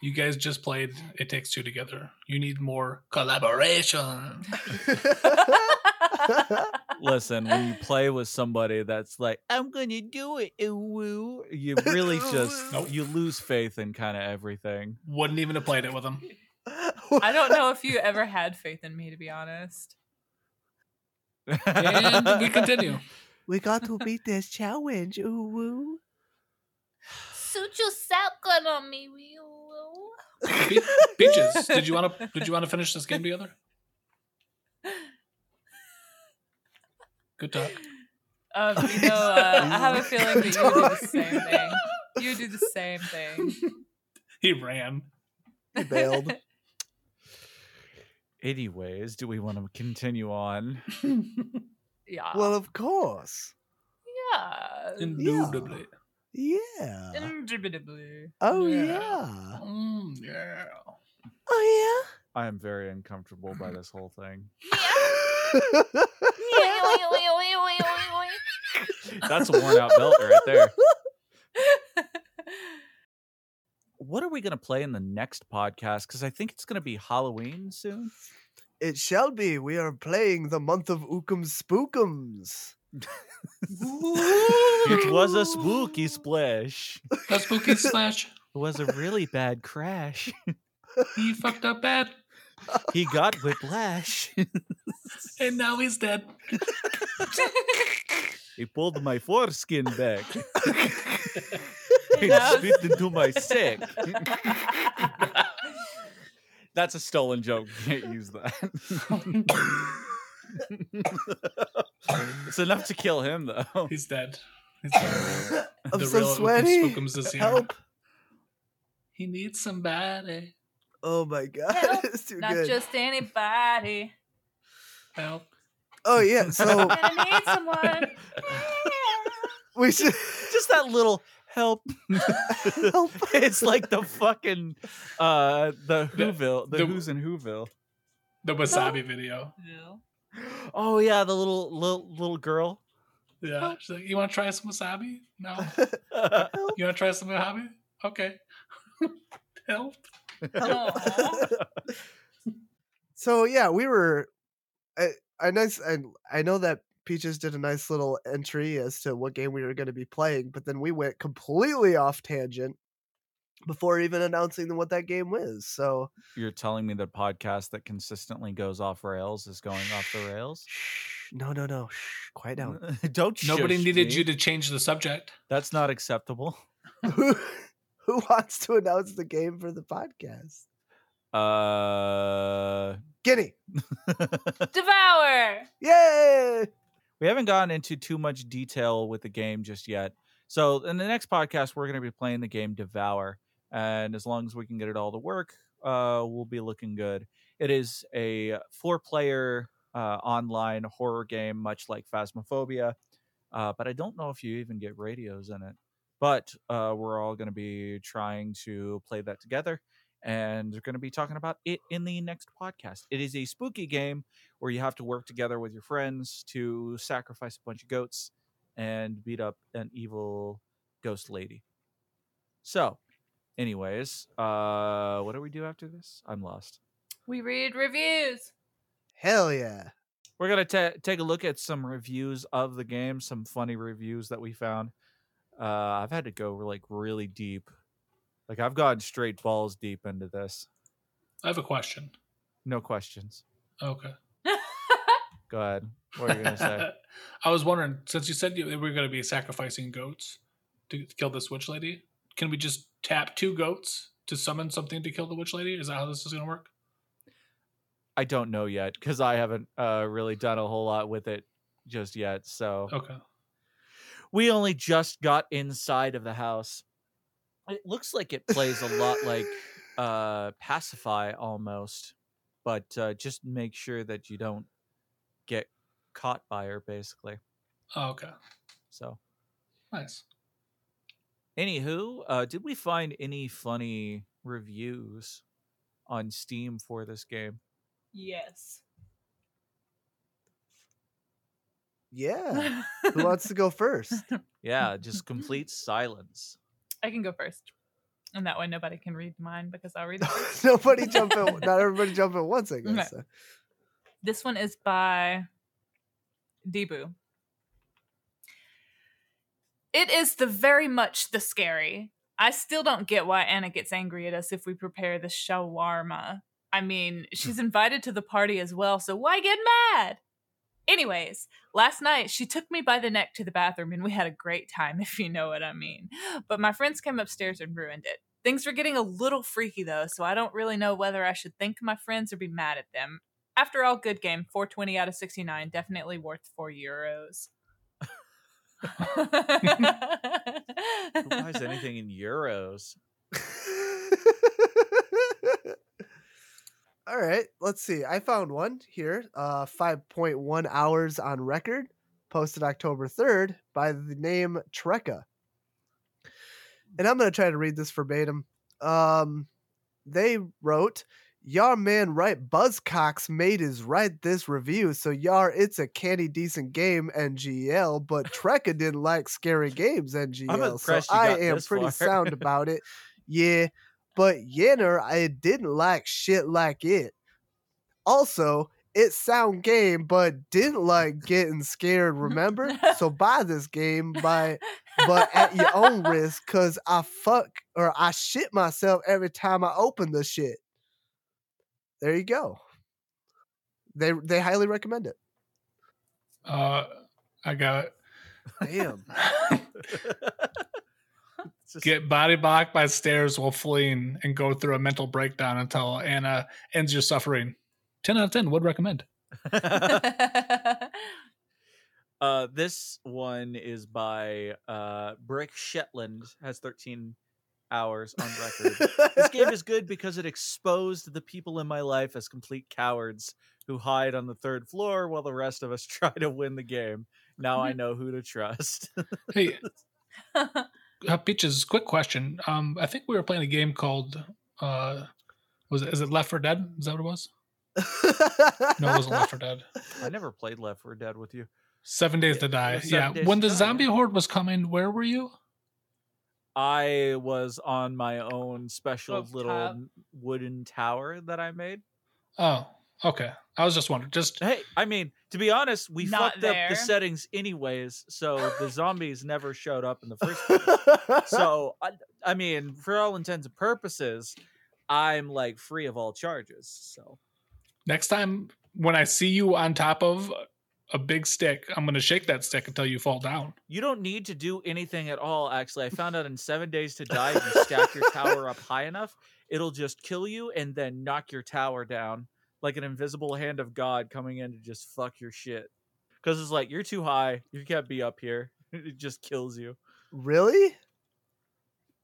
You guys just played It Takes Two together. You need more collaboration. Listen, when you play with somebody that's like, I'm gonna do it, woo, you really just you lose faith in kind of everything. Wouldn't even have played it with them. I don't know if you ever had faith in me, to be honest. And we continue. We got to beat this challenge. Ooh, woo. Suit your shotgun on me, woo. Peaches, did you want to finish this game together? Good talk. I have a feeling that you would do the same thing. You do the same thing. He ran. He bailed. Anyways, do we want to continue on? Yeah. Well, of course. Yeah. Indubitably. Yeah. Indubitably. Oh, yeah. Yeah. Mm, yeah. Oh, yeah. I am very uncomfortable by this whole thing. Yeah. That's a worn-out belt right there. What are we going to play in the next podcast? Because I think it's going to be Halloween soon. It shall be. We are playing the month of Ookum Spookums. It was a spooky splash. A spooky splash. It was a really bad crash. He fucked up bad. He got whiplash. And now he's dead. He pulled my foreskin back. And spit into my sick. That's a stolen joke. You can't use that. It's enough to kill him, though. He's dead. I'm so sweaty. Help! He needs somebody. Oh my god! Help. It's too not good. Just anybody. Help! Oh yeah. So I'm gonna need someone. We should just that little. Help. Help. It's like the fucking the Who's in Whoville. The wasabi video. Yeah. Oh yeah, the little girl. Yeah. Help. She's like, you wanna try some wasabi? No. You wanna try some wasabi? Okay. Help. So yeah, we were I know that Peaches did a nice little entry as to what game we were going to be playing, but then we went completely off tangent before even announcing what that game was. So you're telling me the podcast that consistently goes off rails is going off the rails? No. Shh, quiet down. Don't. Nobody needed me. You to change the subject. That's not acceptable. Who wants to announce the game for the podcast? Giddy. Devour. Yay. We haven't gone into too much detail with the game just yet. So in the next podcast, we're going to be playing the game Devour. And as long as we can get it all to work, we'll be looking good. It is a 4-player online horror game, much like Phasmophobia. But I don't know if you even get radios in it. But we're all going to be trying to play that together. And we're going to be talking about it in the next podcast. It is a spooky game where you have to work together with your friends to sacrifice a bunch of goats and beat up an evil ghost lady. So, anyways, what do we do after this? I'm lost. We read reviews. Hell yeah. We're going to take a look at some reviews of the game, some funny reviews that we found. I've had to go like really deep. Like, I've gone straight balls deep into this. I have a question. No questions. Okay. Go ahead. What are you going to say? I was wondering, since you said we were going to be sacrificing goats to kill this witch lady, can we just tap 2 goats to summon something to kill the witch lady? Is that how this is going to work? I don't know yet, because I haven't really done a whole lot with it just yet. So okay. We only just got inside of the house. It looks like it plays a lot like Pacify almost, but just make sure that you don't get caught by her, basically. Oh, okay. So. Nice. Anywho, did we find any funny reviews on Steam for this game? Yes. Yeah. Who wants to go first? Yeah, just complete silence. I can go first. And that way nobody can read mine because I'll read it. Nobody jump in. Not everybody jump in once, I guess. No. So. This one is by Debu. It is the very much the scary. I still don't get why Anna gets angry at us if we prepare the shawarma. I mean, she's invited to the party as well, so why get mad? Anyways, last night, she took me by the neck to the bathroom, and we had a great time, if you know what I mean. But my friends came upstairs and ruined it. Things were getting a little freaky, though, so I don't really know whether I should thank my friends or be mad at them. After all, good game. 420 out of 69. Definitely worth €4. Why is anything in euros? All right, let's see. I found one here. 5.1 hours on record, posted October 3rd by the name Trekka. And I'm going to try to read this verbatim. They wrote, "Yar man right Buzzcocks made is write this review. So yar, it's a candy decent game, NGL, but Trekka didn't like scary games, NGL. So I am pretty sound about it. Yeah. But Yenner, I didn't like shit like it. Also, it sound game, but didn't like getting scared, remember? So buy this game, but at your own risk, because I shit myself every time I open the shit." There you go. They highly recommend it. I got it. Damn. Get body blocked by stairs while fleeing and go through a mental breakdown until Anna ends your suffering. 10 out of 10 would recommend. This one is by Brick Shetland, has 13 hours on record. "This game is good because it exposed the people in my life as complete cowards who hide on the 3rd floor while the rest of us try to win the game. Now I know who to trust." Hey. Peaches, quick question. I think we were playing a game called is it Left 4 Dead? Is that what it was? No, it wasn't Left 4 Dead. I never played Left 4 Dead with you. 7 Days to Die. Yeah. When the zombie horde was coming, where were you? I was on my own special little wooden tower that I made. Oh, okay. I was just wondering. Hey, I mean, to be honest, we fucked up the settings anyways, so the zombies never showed up in the first place. So, I mean, for all intents and purposes, I'm like free of all charges. So, next time when I see you on top of a big stick. I'm going to shake that stick until you fall down. You don't need to do anything at all, actually. I found out in 7 Days to Die, if you stack your tower up high enough, it'll just kill you and then knock your tower down like an invisible hand of God coming in to just fuck your shit. Because it's like, you're too high. You can't be up here. It just kills you. Really?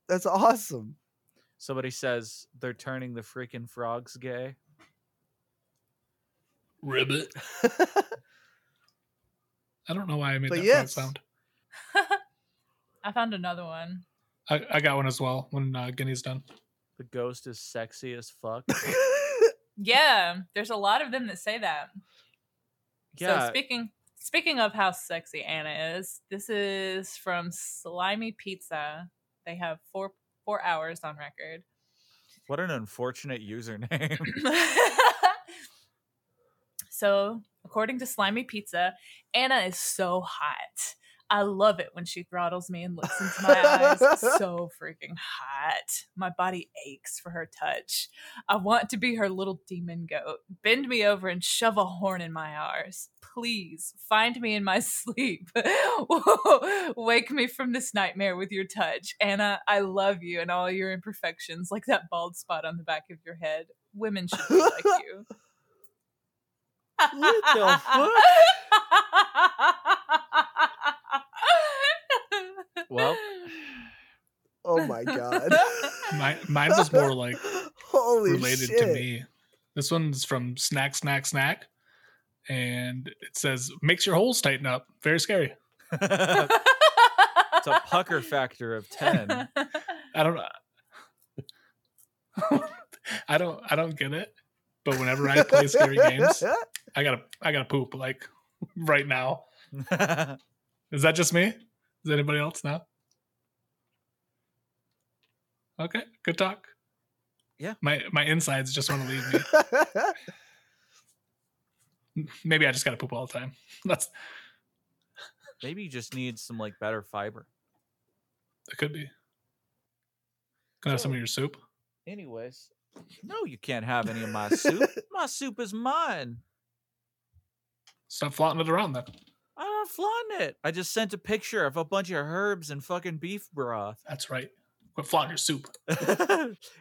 That's awesome. Somebody says they're turning the freaking frogs gay. Ribbit. I don't know why I made that sound. I found another one. I got one as well when Guinea's done. The ghost is sexy as fuck. Yeah, there's a lot of them that say that. Yeah. So speaking of how sexy Anna is, this is from Slimy Pizza. They have four hours on record. What an unfortunate username. So, according to Slimy Pizza, Anna is so hot. I love it when she throttles me and looks into my eyes. So freaking hot. My body aches for her touch. I want to be her little demon goat. Bend me over and shove a horn in my ears. Please, find me in my sleep. Wake me from this nightmare with your touch. Anna, I love you and all your imperfections, like that bald spot on the back of your head. Women should be like you. What the fuck? Well, oh my god. Mine was more like holy related shit. To me. This one's from Snack, and it says makes your holes tighten up. Very scary. It's a pucker factor of 10. I don't get it. But whenever I play scary games, I gotta poop like right now. Is that just me? Is anybody else now? Okay, good talk. Yeah, my insides just want to leave me. Maybe I just gotta poop all the time. That's maybe you just need some like better fiber. It could be. Can I have some of your soup? Anyways. No, you can't have any of my soup. My soup is mine. Stop flaunting it around then. I'm not flaunting it. I just sent a picture of a bunch of herbs and fucking beef broth. That's right. Quit flaunting your soup.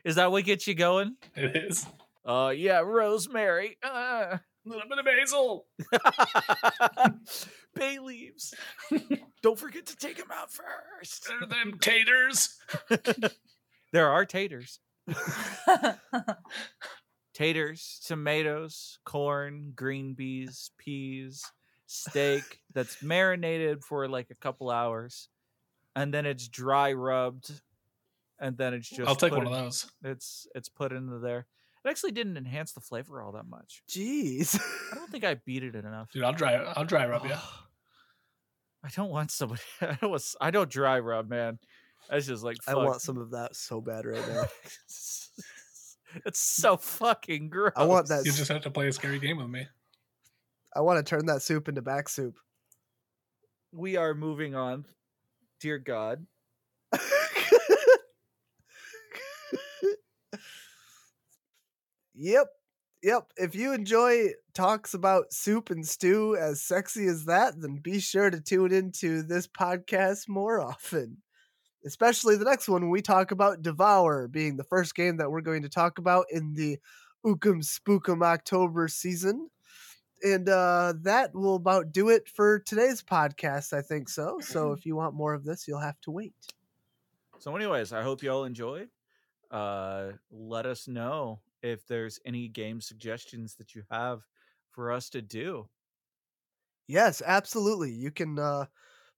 Is that what gets you going? It is. Yeah, rosemary. A little bit of basil. Bay leaves. Don't forget to take them out first. They're them taters. There are taters. Taters, tomatoes, corn, green beans, peas, steak that's marinated for like a couple hours, and then it's dry rubbed, and then it's just I'll take one of those. It's put into there. It actually didn't enhance the flavor all that much. Jeez, I don't think I beat it enough. Dude, I'll dry rub you. I don't want somebody. I don't dry rub, man. That's just like fuck. I want some of that so bad right now. It's so fucking gross. I want that. You just have to play a scary game with me. I want to turn that soup into back soup. We are moving on. Dear God. Yep. If you enjoy talks about soup and stew as sexy as that, then be sure to tune into this podcast more often. Especially the next one, when we talk about Devour being the first game that we're going to talk about in the Ookum Spookum October season. And that will about do it for today's podcast, I think so. So if you want more of this, you'll have to wait. So anyways, I hope you all enjoyed. Let us know if there's any game suggestions that you have for us to do. Yes, absolutely. You can...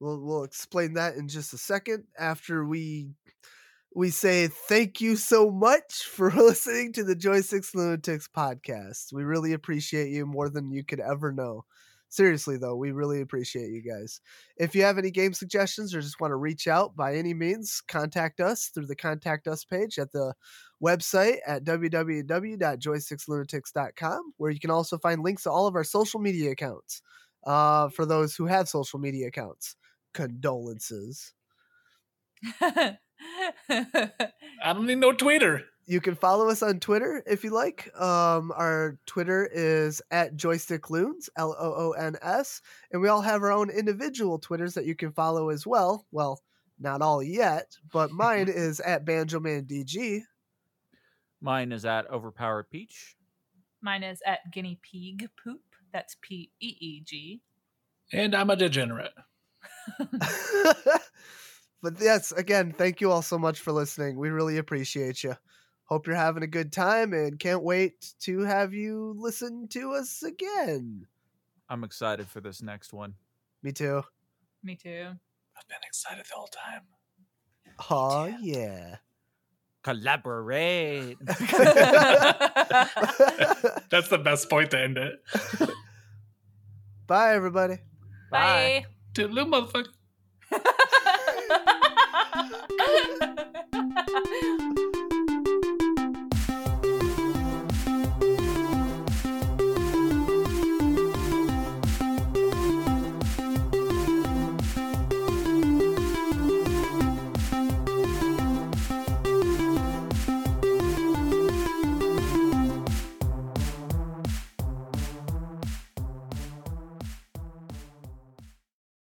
We'll explain that in just a second after we say thank you so much for listening to the Joysticks and Lunatics podcast. We really appreciate you more than you could ever know. Seriously, though, we really appreciate you guys. If you have any game suggestions or just want to reach out by any means, contact us through the Contact Us page at the website at www.joysixlunatics.com, where you can also find links to all of our social media accounts for those who have social media accounts. Condolences. I don't need no Twitter. You can follow us on Twitter if you like. Our Twitter is @joystickloons, LOONS. And we all have our own individual Twitters that you can follow as well. Well, not all yet, but mine is @BanjoManDG. Mine is @OverpoweredPeach. Mine is @GuineaPeagPoop. That's PEEG. And I'm a degenerate. But yes, again, thank you all so much for listening. We really appreciate you. Hope you're having a good time and can't wait to have you listen to us again. I'm excited for this next one. Me too. Me too. I've been excited the whole time. Oh, yeah. Collaborate. That's the best point to end it. Bye, everybody. Bye. Toodaloo, motherfucker. Ha ha ha ha ha ha ha ha ha.